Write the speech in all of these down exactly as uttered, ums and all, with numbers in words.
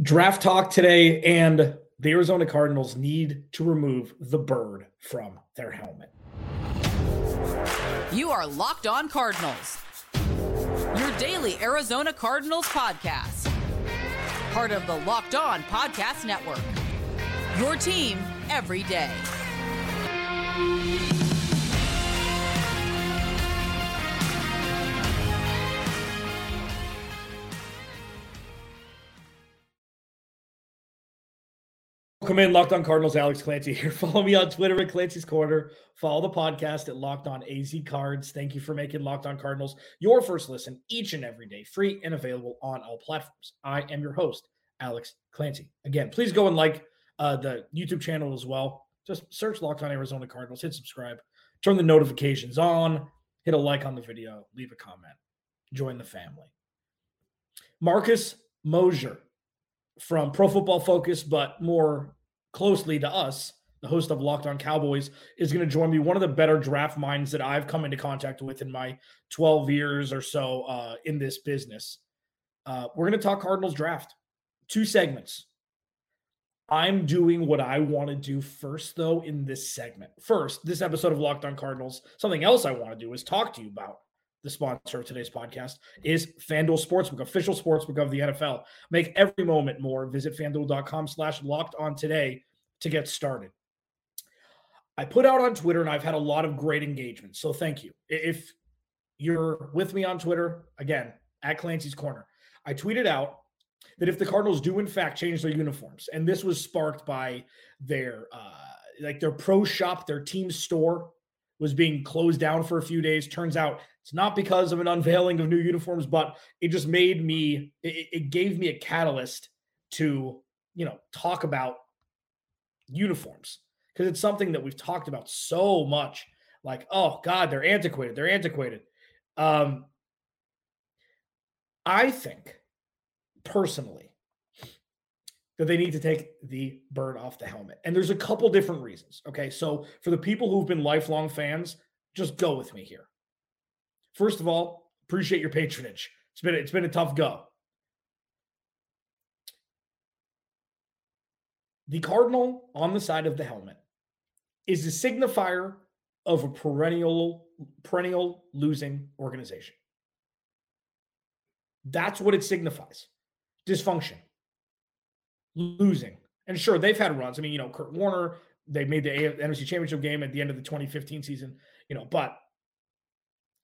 Draft talk today, and the Arizona Cardinals need to remove the bird from their helmet. You are Locked On Cardinals, your daily Arizona Cardinals podcast. Part of the Locked On Podcast Network, your team every day. Welcome in, Locked On Cardinals. Alex Clancy here. Follow me on Twitter at Clancy's Corner. Follow the podcast at Locked On A Z Cards. Thank you for making Locked On Cardinals your first listen each and every day, free and available on all platforms. I am your host, Alex Clancy. Again, please go and like uh, the YouTube channel as well. Just search Locked On Arizona Cardinals, hit subscribe, turn the notifications on, hit a like on the video, leave a comment, join the family. Marcus Mosher from Pro Football Focus, but more closely to us, the host of Locked On Cowboys, is going to join me. One of the better draft minds that I've come into contact with in my twelve years or so uh, in this business. Uh, we're going to talk Cardinals draft. Two segments. I'm doing what I want to do first, though, in this segment. First, this episode of Locked On Cardinals, something else I want to do is talk to you about. The sponsor of today's podcast is FanDuel Sportsbook, official sportsbook of the N F L. Make every moment more. Visit FanDuel.com slash locked on today to get started. I put out on Twitter, and I've had a lot of great engagement, so thank you. If you're with me on Twitter, again, at Clancy's Corner, I tweeted out that if the Cardinals do, in fact, change their uniforms, and this was sparked by their uh, like their pro shop, their team store, was being closed down for a few days. Turns out it's not because of an unveiling of new uniforms, but it just made me, it, it gave me a catalyst to, you know, talk about uniforms, because it's something that we've talked about so much. Like, oh God, they're antiquated. They're antiquated. Um, I think personally that they need to take the bird off the helmet. And there's a couple different reasons, okay? So for the people who've been lifelong fans, just go with me here. First of all, appreciate your patronage. It's been, it's been a tough go. The cardinal on the side of the helmet is the signifier of a perennial, perennial losing organization. That's what it signifies. Dysfunction. Losing. And sure, they've had runs. I mean, you know, Kurt Warner, they made the N F C Championship game at the end of the twenty fifteen season, you know, but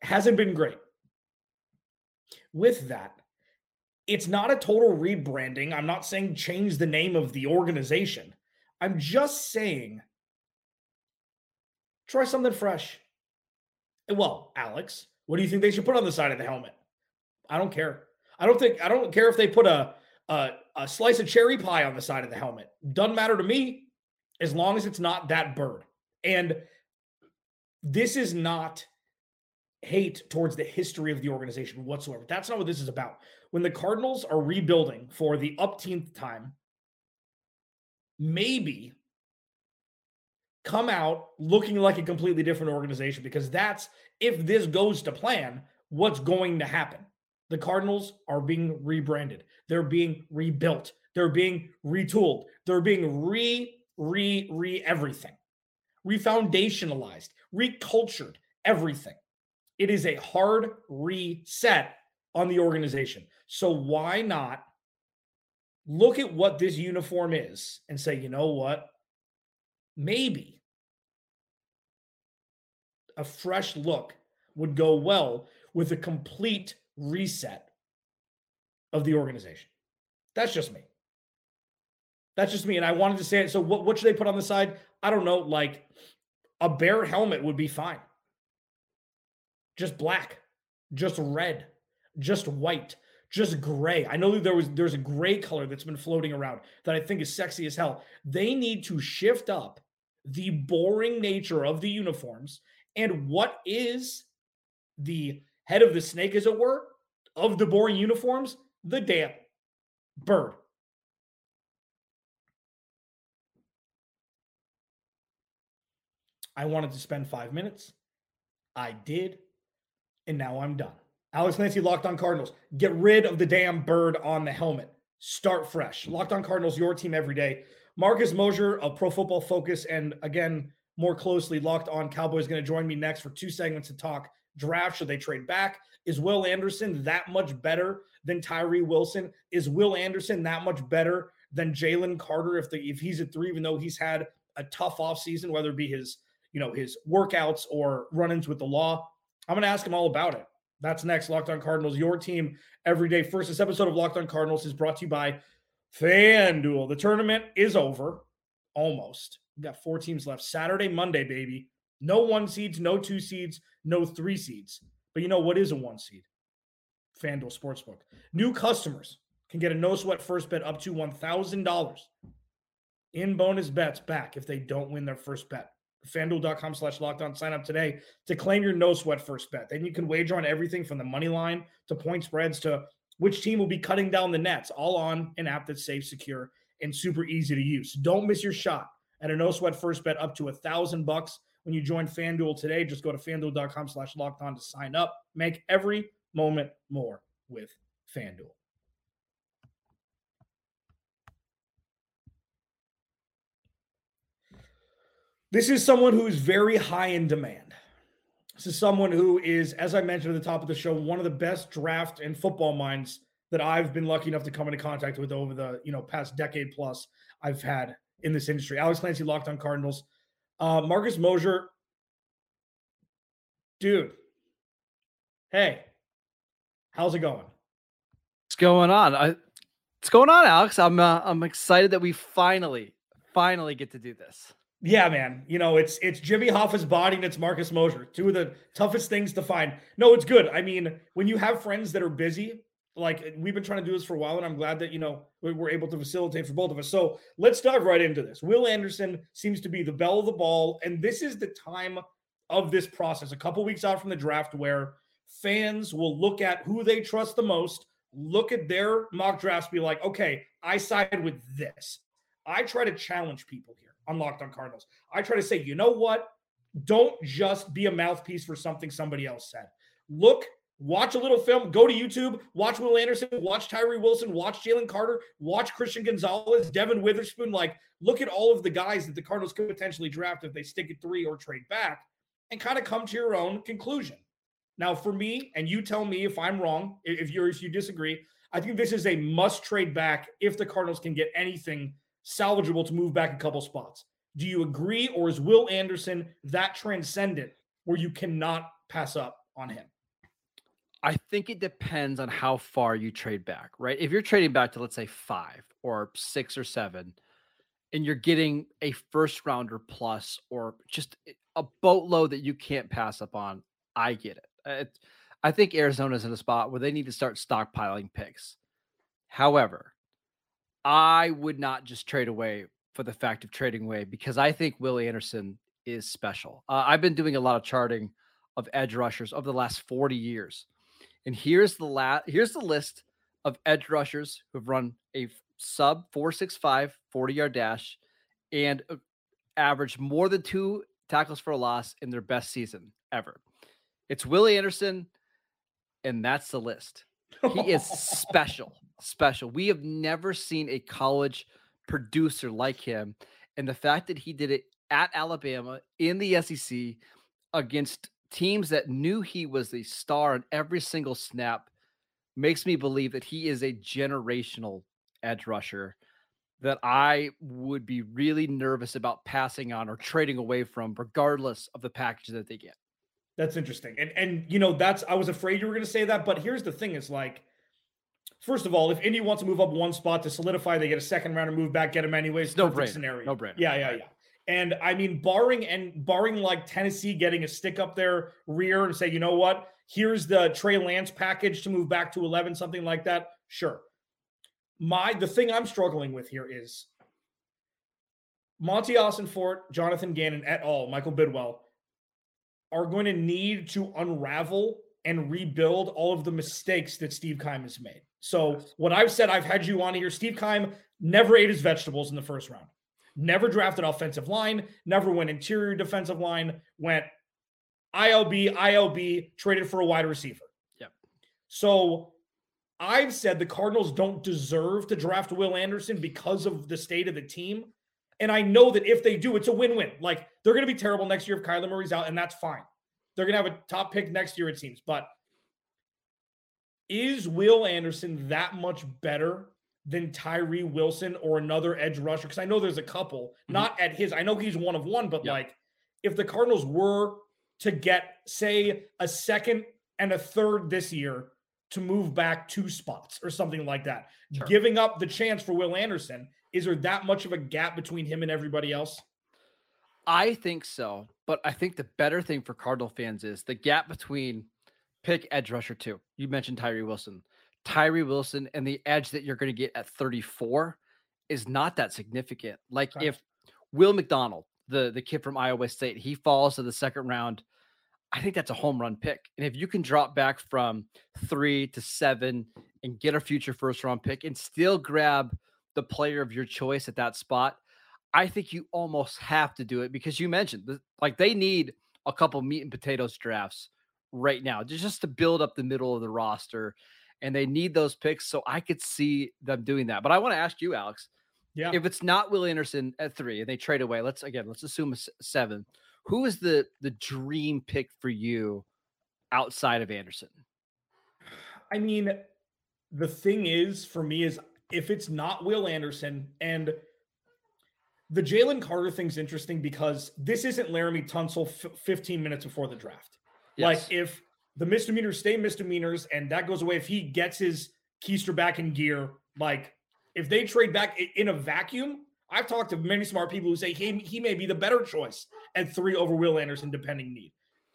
hasn't been great. With that, it's not a total rebranding. I'm not saying change the name of the organization. I'm just saying try something fresh. Well, Alex, what do you think they should put on the side of the helmet? I don't care. I don't think, I don't care if they put a, a, a slice of cherry pie on the side of the helmet. Doesn't matter to me as long as it's not that bird. And this is not hate towards the history of the organization whatsoever. That's not what this is about. When the Cardinals are rebuilding for the upteenth time, maybe come out looking like a completely different organization, because that's, if this goes to plan, what's going to happen. The Cardinals are being rebranded. They're being rebuilt. They're being retooled. They're being re, re, re everything. Refoundationalized, recultured everything. It is a hard reset on the organization. So why not look at what this uniform is and say, you know what? Maybe a fresh look would go well with a complete reset of the organization. That's just me. That's just me. And I wanted to say it. So what, what should they put on the side? I don't know. Like a bear helmet would be fine. Just black, just red, just white, just gray. I know that there was, there's a gray color that's been floating around that I think is sexy as hell. They need to shift up the boring nature of the uniforms and what is the head of the snake, as it were, of the boring uniforms, the damn bird. I wanted to spend five minutes. I did. And now I'm done. Alex Clancy, Locked On Cardinals. Get rid of the damn bird on the helmet. Start fresh. Locked On Cardinals, your team every day. Marcus Mosher of Pro Football Focus and, again, more closely, Locked On Cowboys, going to join me next for two segments to talk draft. Should they trade back? Is Will Anderson that much better than Tyree Wilson? Is Will Anderson that much better than Jalen Carter if the, if he's at three, even though he's had a tough offseason, whether it be his, you know, his workouts or run-ins with the law? I'm going to ask him all about it. That's next. Locked On Cardinals, your team every day. First, this episode of Locked On Cardinals is brought to you by FanDuel. The tournament is over, almost. We've got four teams left. Saturday, Monday, baby. No one seeds, no two seeds, no three seeds. But you know what is a one seed? FanDuel Sportsbook. New customers can get a no-sweat first bet up to one thousand dollars in bonus bets back if they don't win their first bet. FanDuel.com slash locked on. Sign up today to claim your no-sweat first bet. Then you can wager on everything from the money line to point spreads to which team will be cutting down the nets, all on an app that's safe, secure, and super easy to use. Don't miss your shot at a no-sweat first bet up to one thousand dollars when you join FanDuel today. Just go to FanDuel.com slash locked on to sign up. Make every moment more with FanDuel. This is someone who is very high in demand. This is someone who is, as I mentioned at the top of the show, one of the best draft and football minds that I've been lucky enough to come into contact with over the you know past decade plus I've had in this industry. Alex Clancy, Locked On Cardinals. Uh, Marcus Mosher. Dude. Hey, how's it going? What's going on? I, what's going on, Alex? I'm uh, I'm excited that we finally, finally get to do this. Yeah, man. You know, it's it's Jimmy Hoffa's body and it's Marcus Mosher. Two of the toughest things to find. No, it's good. I mean, when you have friends that are busy, like we've been trying to do this for a while, and I'm glad that, you know, we were able to facilitate for both of us. So let's dive right into this. Will Anderson seems to be the belle of the ball, and this is the time of this process, a couple weeks out from the draft, where fans will look at who they trust the most, look at their mock drafts, be like, okay, I side with this. I try to challenge people here on Locked On Cardinals. I try to say, you know what? Don't just be a mouthpiece for something somebody else said. Look, watch a little film, go to YouTube, watch Will Anderson, watch Tyree Wilson, watch Jalen Carter, watch Christian Gonzalez, Devin Witherspoon. Like, look at all of the guys that the Cardinals could potentially draft if they stick at three or trade back and kind of come to your own conclusion. Now, for me, and you tell me if I'm wrong, if you're, if you disagree, I think this is a must trade back if the Cardinals can get anything salvageable to move back a couple spots. Do you agree, or is Will Anderson that transcendent where you cannot pass up on him? I think it depends on how far you trade back, right? If you're trading back to, let's say, five or six or seven, and you're getting a first rounder plus or just a boatload that you can't pass up on, I get it. It I think Arizona's in a spot where they need to start stockpiling picks. However, I would not just trade away for the fact of trading away, because I think Will Anderson is special. Uh, I've been doing a lot of charting of edge rushers over the last forty years. And here's the la- here's the list of edge rushers who've run a sub four sixty-five forty-yard dash and averaged more than two tackles for a loss in their best season ever. It's Will Anderson, and that's the list. He is special. Special. We have never seen a college producer like him. And the fact that he did it at Alabama in the S E C against teams that knew he was the star in every single snap makes me believe that he is a generational edge rusher that I would be really nervous about passing on or trading away from, regardless of the package that they get. That's interesting. And, and you know, that's, I was afraid you were going to say that, but here's the thing is like, first of all, if Indy wants to move up one spot to solidify, they get a second rounder, move back, get him anyways. No brainer. Scenario. No brainer. Yeah, yeah, yeah. And I mean, barring and barring like Tennessee getting a stick up their rear and say, you know what, here's the Trey Lance package to move back to eleven, something like that. Sure. My the thing I'm struggling with here is Monti Ossenfort, Jonathan Gannon et al., Michael Bidwell are going to need to unravel and rebuild all of the mistakes that Steve Keim has made. So what I've said, I've had you on here. Steve Keim never ate his vegetables in the first round, never drafted offensive line, never went interior defensive line, went I L B, I L B, traded for a wide receiver. Yep. So I've said the Cardinals don't deserve to draft Will Anderson because of the state of the team. And I know that if they do, it's a win-win. Like, they're going to be terrible next year if Kyler Murray's out, and that's fine. They're going to have a top pick next year, it seems. But is Will Anderson that much better than Tyree Wilson or another edge rusher? Because I know there's a couple, mm-hmm. not at his. I know he's one of one, but, yep. like, if the Cardinals were to get, say, a second and a third this year to move back two spots or something like that, sure. giving up the chance for Will Anderson, is there that much of a gap between him and everybody else? I think so. But I think the better thing for Cardinal fans is the gap between pick edge rusher two. You mentioned Tyree Wilson. Tyree Wilson and the edge that you're going to get at thirty-four is not that significant. Like okay. if Will McDonald, the, the kid from Iowa State, he falls to the second round, I think that's a home run pick. And if you can drop back from three to seven and get a future first round pick and still grab the player of your choice at that spot, I think you almost have to do it because you mentioned like they need a couple meat and potatoes drafts right now just to build up the middle of the roster, and they need those picks. So I could see them doing that. But I want to ask you, Alex, yeah. if it's not Will Anderson at three and they trade away, let's again, let's assume a seven. Who is the, the dream pick for you outside of Anderson? I mean, the thing is for me is if it's not Will Anderson, and the Jalen Carter thing's interesting because this isn't Laremy Tunsil f- fifteen minutes before the draft. Yes. Like if the misdemeanors stay misdemeanors and that goes away, if he gets his keister back in gear, like if they trade back in a vacuum, I've talked to many smart people who say he, he may be the better choice at three over Will Anderson, depending need.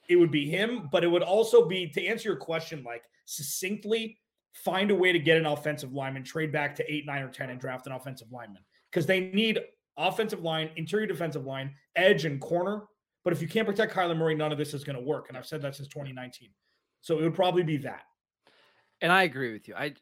It would be him, but it would also be, to answer your question, like succinctly, find a way to get an offensive lineman, trade back to eight, nine, or ten and draft an offensive lineman because they need offensive line, interior defensive line, edge, and corner. But if you can't protect Kyler Murray, none of this is going to work. And I've said that since twenty nineteen. So it would probably be that. And I agree with you. I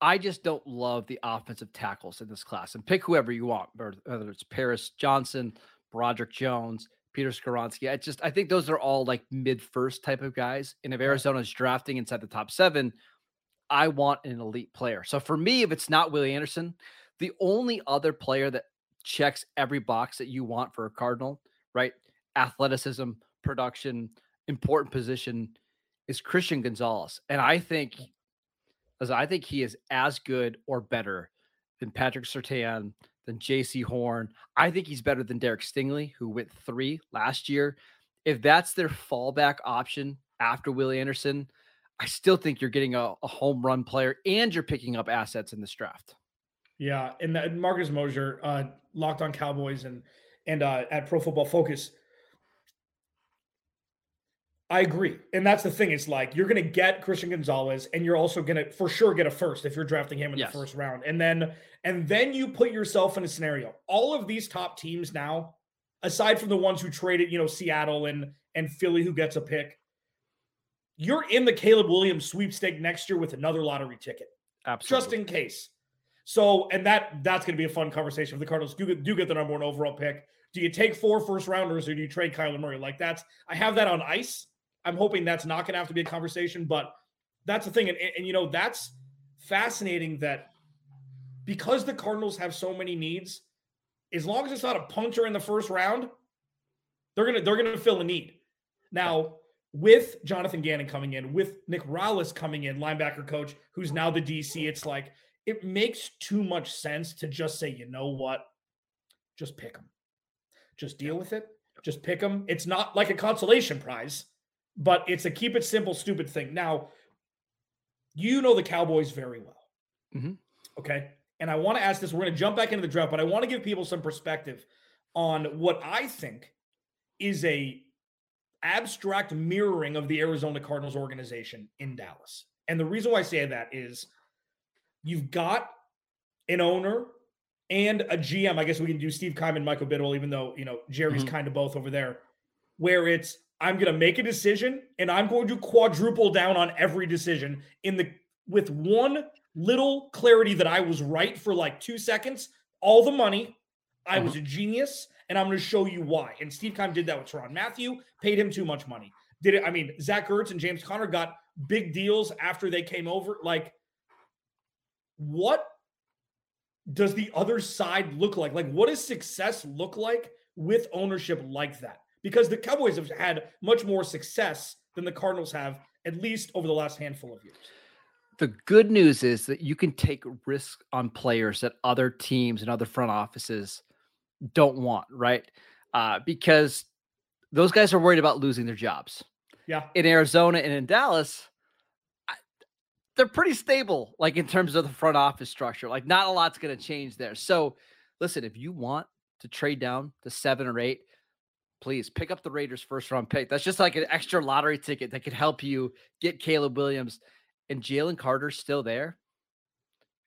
I just don't love the offensive tackles in this class. And pick whoever you want, whether it's Paris Johnston, Broderick Jones, Peter Skoronski. I just I think those are all like mid-first type of guys. And if Arizona's drafting inside the top seven, I want an elite player. So for me, if it's not Willie Anderson, the only other player that checks every box that you want for a Cardinal, right? Athleticism, production, important position is Christian Gonzalez. And I think I think he is as good or better than Patrick Surtain, than J C Horn. I think he's better than Derek Stingley, who went three last year. If that's their fallback option after Will Anderson, I still think you're getting a, a home run player and you're picking up assets in this draft. Yeah. And that Marcus Mosher, uh, Locked On Cowboys and, and uh, at Pro Football Focus. I agree. And that's the thing. It's like, you're going to get Christian Gonzalez and you're also going to for sure get a first if you're drafting him in yes. the first round. And then, and then you put yourself in a scenario, all of these top teams now, aside from the ones who traded, you know, Seattle and, and Philly, who gets a pick, you're in the Caleb Williams sweepstake next year with another lottery ticket, absolutely, just in case. So, and that, that's going to be a fun conversation. If the Cardinals do get, do get the number one overall pick, do you take four first rounders or do you trade Kyler Murray? Like that's, I have that on ice. I'm hoping that's not going to have to be a conversation, but that's the thing. And, and, and, you know, that's fascinating that because the Cardinals have so many needs, as long as it's not a punter in the first round, they're going to, they're going to fill a need. Now with Jonathan Gannon coming in, with Nick Rallis coming in, linebacker coach, who's now the D C, it's like, it makes too much sense to just say, you know what, just pick them, just deal with it. Just pick them. It's not like a consolation prize, but it's a keep it simple, stupid thing. Now, you know the Cowboys very well. Mm-hmm. Okay. And I want to ask this, we're going to jump back into the draft, but I want to give people some perspective on what I think is a abstract mirroring of the Arizona Cardinals organization in Dallas. And the reason why I say that is you've got an owner and a G M. I guess we can do Steve Keim and Michael Bidwell, even though, you know, Jerry's mm-hmm. kind of both over there, where it's, I'm going to make a decision and I'm going to quadruple down on every decision in the, with one little clarity that I was right for like two seconds, all the money. I mm-hmm. was a genius and I'm going to show you why. And Steve Keim did that with Tyrann Mathieu, paid him too much money. Did it? I mean, Zach Ertz and James Conner got big deals after they came over. Like what does the other side look like? Like, what does success look like with ownership like that? Because the Cowboys have had much more success than the Cardinals have, at least over the last handful of years. The good news is that you can take risks on players that other teams and other front offices don't want, right? Uh, because those guys are worried about losing their jobs. Yeah. In Arizona and in Dallas, I, they're pretty stable, like in terms of the front office structure. Like, not a lot's going to change there. So, listen, if you want to trade down to seven or eight, please pick up the Raiders' first-round pick. That's just like an extra lottery ticket that could help you get Caleb Williams. And Jalen Carter's still there.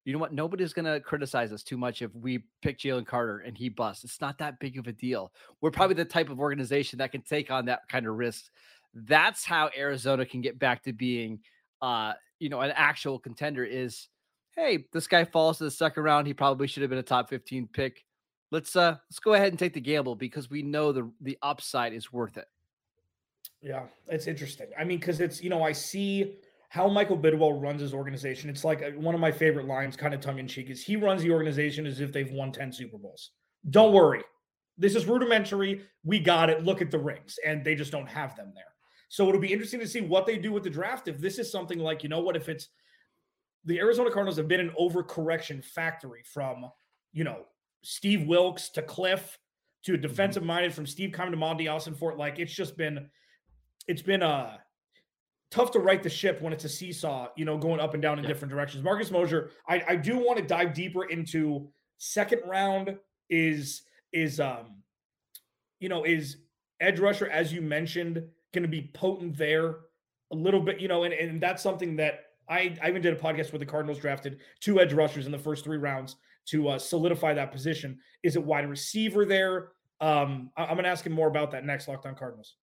You know what? Nobody's going to criticize us too much if we pick Jalen Carter and he busts. It's not that big of a deal. We're probably the type of organization that can take on that kind of risk. That's how Arizona can get back to being, uh, you know, an actual contender is, hey, this guy falls to the second round. He probably should have been a top fifteen pick. Let's uh, let's go ahead and take the gamble because we know the the upside is worth it. Yeah, it's interesting. I mean, because it's, you know, I see how Michael Bidwell runs his organization. It's like one of my favorite lines, kind of tongue-in-cheek, is he runs the organization as if they've won ten Super Bowls. Don't worry. This is rudimentary. We got it. Look at the rings. And they just don't have them there. So it'll be interesting to see what they do with the draft. If this is something like, you know what, if it's the Arizona Cardinals have been an overcorrection factory from, you know, Steve Wilkes to Cliff to a defensive minded from Steve Keim to Monti Ossenfort. Like it's just been, it's been uh, tough to right the ship when it's a seesaw, you know, going up and down in yeah. different directions. Marcus Mosher, I, I do want to dive deeper into second round is, is, um, you know, is edge rusher, as you mentioned, going to be potent there a little bit, you know, and, and that's something that I, I even did a podcast where the Cardinals drafted two edge rushers in the first three rounds to uh, solidify that position. Is it wide receiver there? Um, I- I'm going to ask him more about that next. Locked On Cardinals.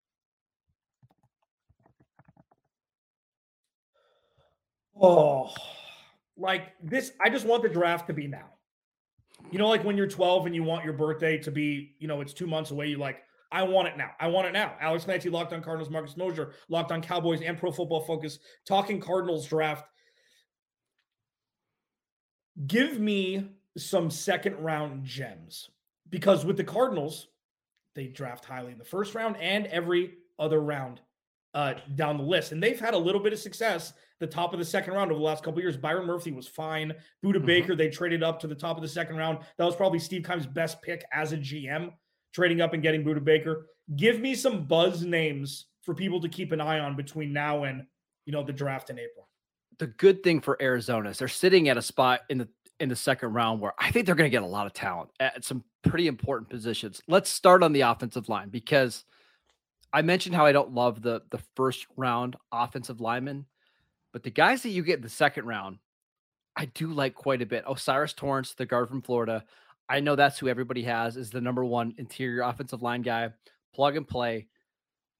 Oh, like this, I just want the draft to be now. You know, like when you're twelve and you want your birthday to be, you know, it's two months away. You're like, I want it now. I want it now. Alex Nancy, Locked On Cardinals, Marcus Mosher, Locked On Cowboys, and Pro Football Focus, talking Cardinals draft. Give me some second round gems, because with the Cardinals, they draft highly in the first round and every other round uh, down the list. And they've had a little bit of success the top of the second round over the last couple of years. Byron Murphy was fine. Buda mm-hmm. Baker, they traded up to the top of the second round. That was probably Steve Keim's best pick as a G M, trading up and getting Buda Baker. Give me some buzz names for people to keep an eye on between now and, you know, the draft in April. The good thing for Arizona is they're sitting at a spot in the in the second round where I think they're going to get a lot of talent at some pretty important positions. Let's start on the offensive line, because I mentioned how I don't love the, the first round offensive linemen, but the guys that you get in the second round, I do like quite a bit. Osiris Torrance, the guard from Florida. I know that's who everybody has is the number one interior offensive line guy, plug and play.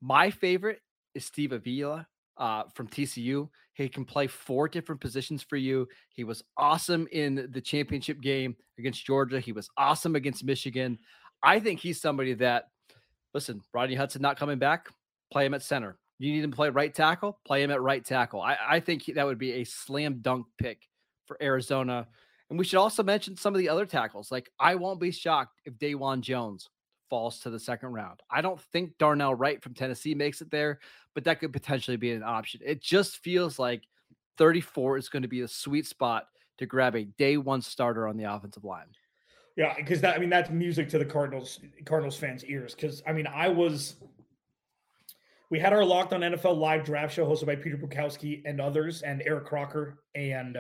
My favorite is Steve Avila uh, from T C U. He can play four different positions for you. He was awesome in the championship game against Georgia. He was awesome against Michigan. I think he's somebody that, listen, Rodney Hudson not coming back, play him at center. You need him to play right tackle, play him at right tackle. I, I think he, that would be a slam dunk pick for Arizona. And we should also mention some of the other tackles. Like, I won't be shocked if DaJuan Jones falls to the second round. I don't think Darnell Wright from Tennessee makes it there, but that could potentially be an option. It just feels like thirty-four is going to be a sweet spot to grab a day one starter on the offensive line. Yeah, because that I mean that's music to the Cardinals Cardinals fans' ears. Because I mean I was we had our Locked On N F L live draft show hosted by Peter Bukowski and others and Eric Crocker, and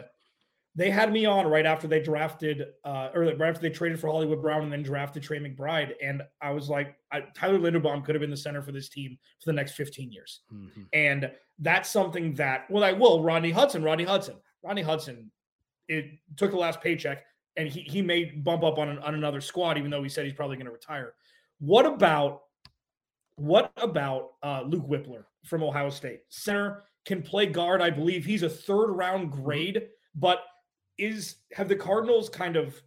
they had me on right after they drafted, uh, or right after they traded for Hollywood Brown and then drafted Trey McBride. And I was like, I, Tyler Linderbaum could have been the center for this team for the next fifteen years. Mm-hmm. And that's something that, well, I will, Rodney Hudson, Rodney Hudson, Rodney Hudson, it took the last paycheck and he he may bump up on, an, on another squad, even though he said he's probably going to retire. What about, what about uh, Luke Whippler from Ohio State? Center, can play guard. I believe he's a third round grade, but Is have the Cardinals kind of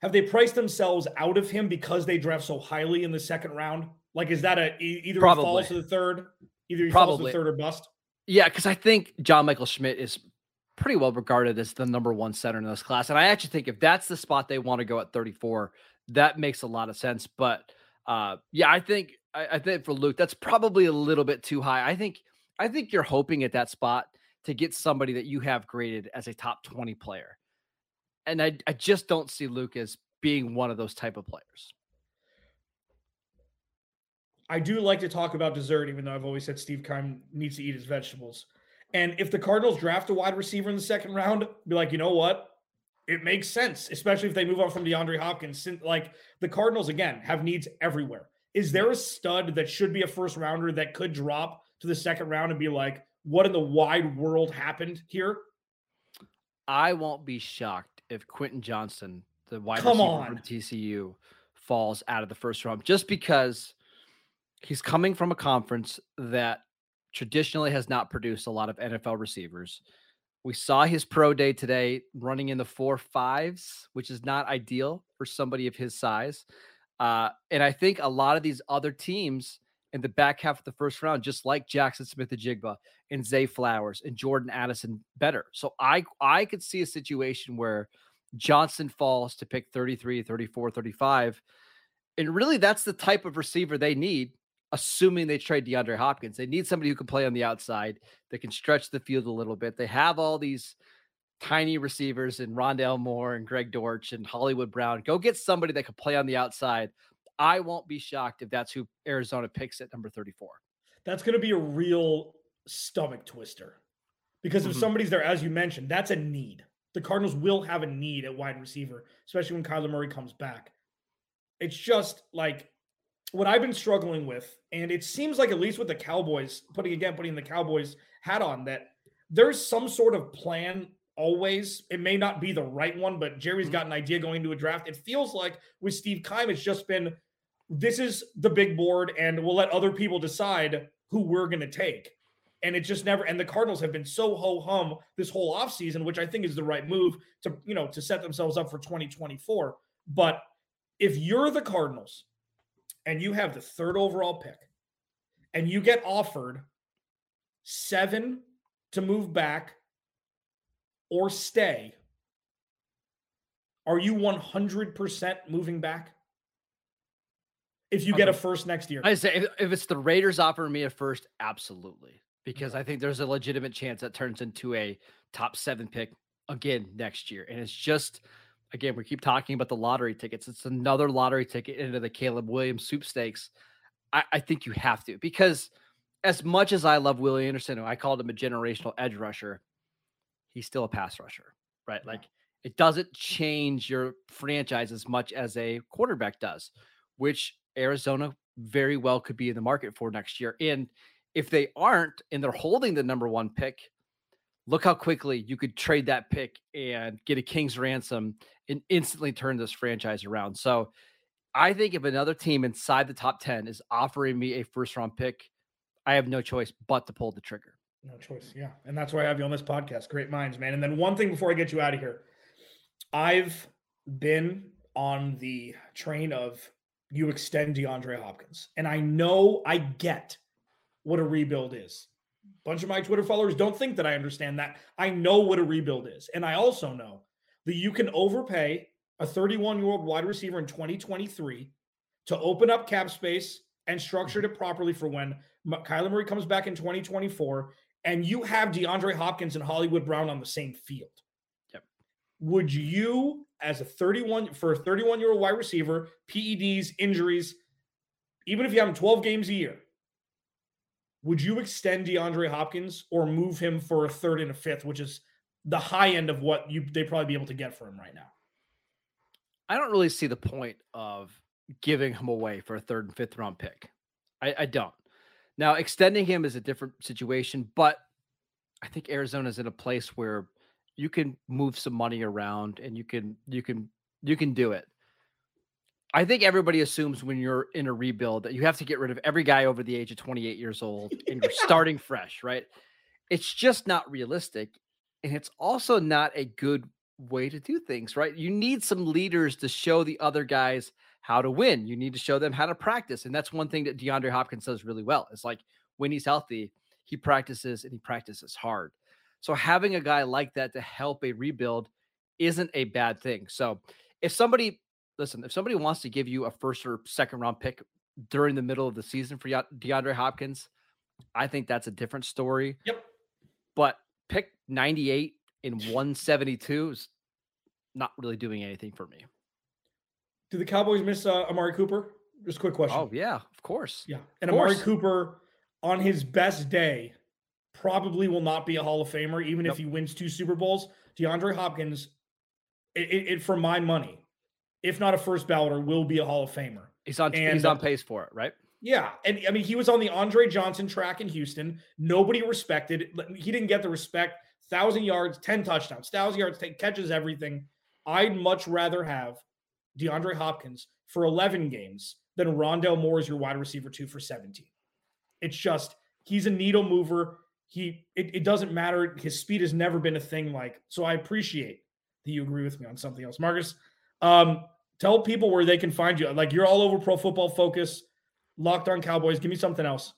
have they priced themselves out of him because they draft so highly in the second round? Like, is that a either Probably. he falls to the third, either he Probably. falls to the third or bust? Yeah, because I think John Michael Schmidt is pretty well regarded as the number one center in this class. And I actually think if that's the spot they want to go at thirty-four, that makes a lot of sense. But uh, yeah, I think I, I think for Luke, that's probably a little bit too high. I think I think you're hoping at that spot to get somebody that you have graded as a top twenty player. And I, I just don't see Luke as being one of those type of players. I do like to talk about dessert, even though I've always said Steve Keim needs to eat his vegetables. And if the Cardinals draft a wide receiver in the second round, be like, you know what? It makes sense, especially if they move on from DeAndre Hopkins. Like, the Cardinals, again, have needs everywhere. Is there a stud that should be a first rounder that could drop to the second round and be like, what in the wide world happened here? I won't be shocked if Quentin Johnston, the wide Come receiver on. from T C U, falls out of the first round, just because he's coming from a conference that traditionally has not produced a lot of N F L receivers. We saw his pro day today running in the four fives, which is not ideal for somebody of his size. Uh, and I think a lot of these other teams in the back half of the first round, just like Jackson Smith-Njigba and Zay Flowers and Jordan Addison, better. So I, I could see a situation where Johnson falls to pick thirty-three, thirty-four, thirty-five. And really, that's the type of receiver they need, assuming they trade DeAndre Hopkins. They need somebody who can play on the outside, that can stretch the field a little bit. They have all these tiny receivers in Rondell Moore and Greg Dortch and Hollywood Brown. Go get somebody that can play on the outside. I won't be shocked if that's who Arizona picks at number thirty-four. That's going to be a real stomach twister, because mm-hmm. if somebody's there, as you mentioned, that's a need. The Cardinals will have a need at wide receiver, especially when Kyler Murray comes back. It's just like what I've been struggling with, and it seems like at least with the Cowboys, putting again, putting the Cowboys hat on, that there's some sort of plan always. It may not be the right one, but Jerry's got an idea going into a draft. It feels like with Steve Keim, it's just been, this is the big board, and we'll let other people decide who we're going to take. And it just never, and the Cardinals have been so ho-hum this whole offseason, which I think is the right move to, you know, to set themselves up for twenty twenty-four. But if you're the Cardinals and you have the third overall pick and you get offered seven to move back or stay, are you one hundred percent moving back? If you get a first next year, I say if, if it's the Raiders offering me a first, absolutely. Because I think there's a legitimate chance that turns into a top seven pick again next year. And it's just, again, we keep talking about the lottery tickets. It's another lottery ticket into the Caleb Williams sweepstakes. I, I think you have to, because as much as I love Will Anderson, I called him a generational edge rusher, he's still a pass rusher, right? Like, it doesn't change your franchise as much as a quarterback does, which Arizona very well could be in the market for next year. And if they aren't, and they're holding the number one pick, look how quickly you could trade that pick and get a king's ransom and instantly turn this franchise around. So I think if another team inside the top ten is offering me a first round pick, I have no choice but to pull the trigger. No choice. Yeah. And that's why I have you on this podcast. Great minds, man. And then one thing before I get you out of here, I've been on the train of you extend DeAndre Hopkins. And I know I get what a rebuild is. Bunch of my Twitter followers don't think that I understand that. I know what a rebuild is. And I also know that you can overpay a thirty-one-year-old wide receiver in twenty twenty-three to open up cap space and structure it properly for when Kyler Murray comes back in twenty twenty-four and you have DeAndre Hopkins and Hollywood Brown on the same field. Yep. Would you, as a thirty-one, for a thirty-one-year-old wide receiver, P E Ds, injuries, even if you have him twelve games a year, would you extend DeAndre Hopkins or move him for a third and a fifth, which is the high end of what you they'd probably be able to get for him right now? I don't really see the point of giving him away for a third and fifth round pick. I, I don't. Now, extending him is a different situation, but I think Arizona's in a place where you can move some money around and you can you can you can do it. I think everybody assumes when you're in a rebuild that you have to get rid of every guy over the age of twenty-eight years old and you're starting fresh, right? It's just not realistic. And it's also not a good way to do things, right? You need some leaders to show the other guys how to win. You need to show them how to practice. And that's one thing that DeAndre Hopkins does really well. It's like when he's healthy, he practices and he practices hard. So having a guy like that to help a rebuild isn't a bad thing. So if somebody, listen, if somebody wants to give you a first or second round pick during the middle of the season for DeAndre Hopkins, I think that's a different story. Yep. But pick ninety-eight in one seventy-two is not really doing anything for me. Do the Cowboys miss uh, Amari Cooper? Just a quick question. Oh, yeah, of course. Yeah. And course. Amari Cooper on his best day probably will not be a Hall of Famer, even nope. if he wins two Super Bowls. DeAndre Hopkins, it, it, it for my money, if not a first balloter, will be a Hall of Famer. He's on, and, he's on pace for it, right? Yeah. And I mean, he was on the Andre Johnson track in Houston. Nobody respected. He didn't get the respect. Thousand yards, ten touchdowns, thousand yards, ten catches, everything. I'd much rather have DeAndre Hopkins for eleven games than Rondell Moore as your wide receiver two for seventeen. It's just, he's a needle mover. He, it, it doesn't matter. His speed has never been a thing. Like, so I appreciate that you agree with me on something else. Marcus, um, tell people where they can find you. Like, you're all over Pro Football Focus, Locked On Cowboys. Give me something else.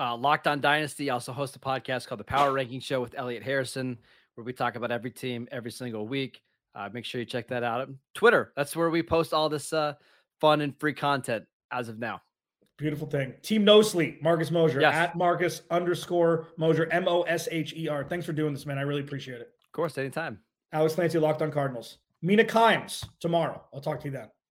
Uh, Locked On Dynasty. I also host a podcast called The Power Ranking Show with Elliot Harrison, where we talk about every team every single week. Uh, make sure you check that out. Twitter. That's where we post all this uh, fun and free content as of now. Beautiful thing. Team No Sleep, Marcus Mosher, yes. at Marcus underscore Mosher, M O S H E R. Thanks for doing this, man. I really appreciate it. Of course, anytime. Alex Lancy, Locked On Cardinals. Mina Kimes tomorrow. I'll talk to you then.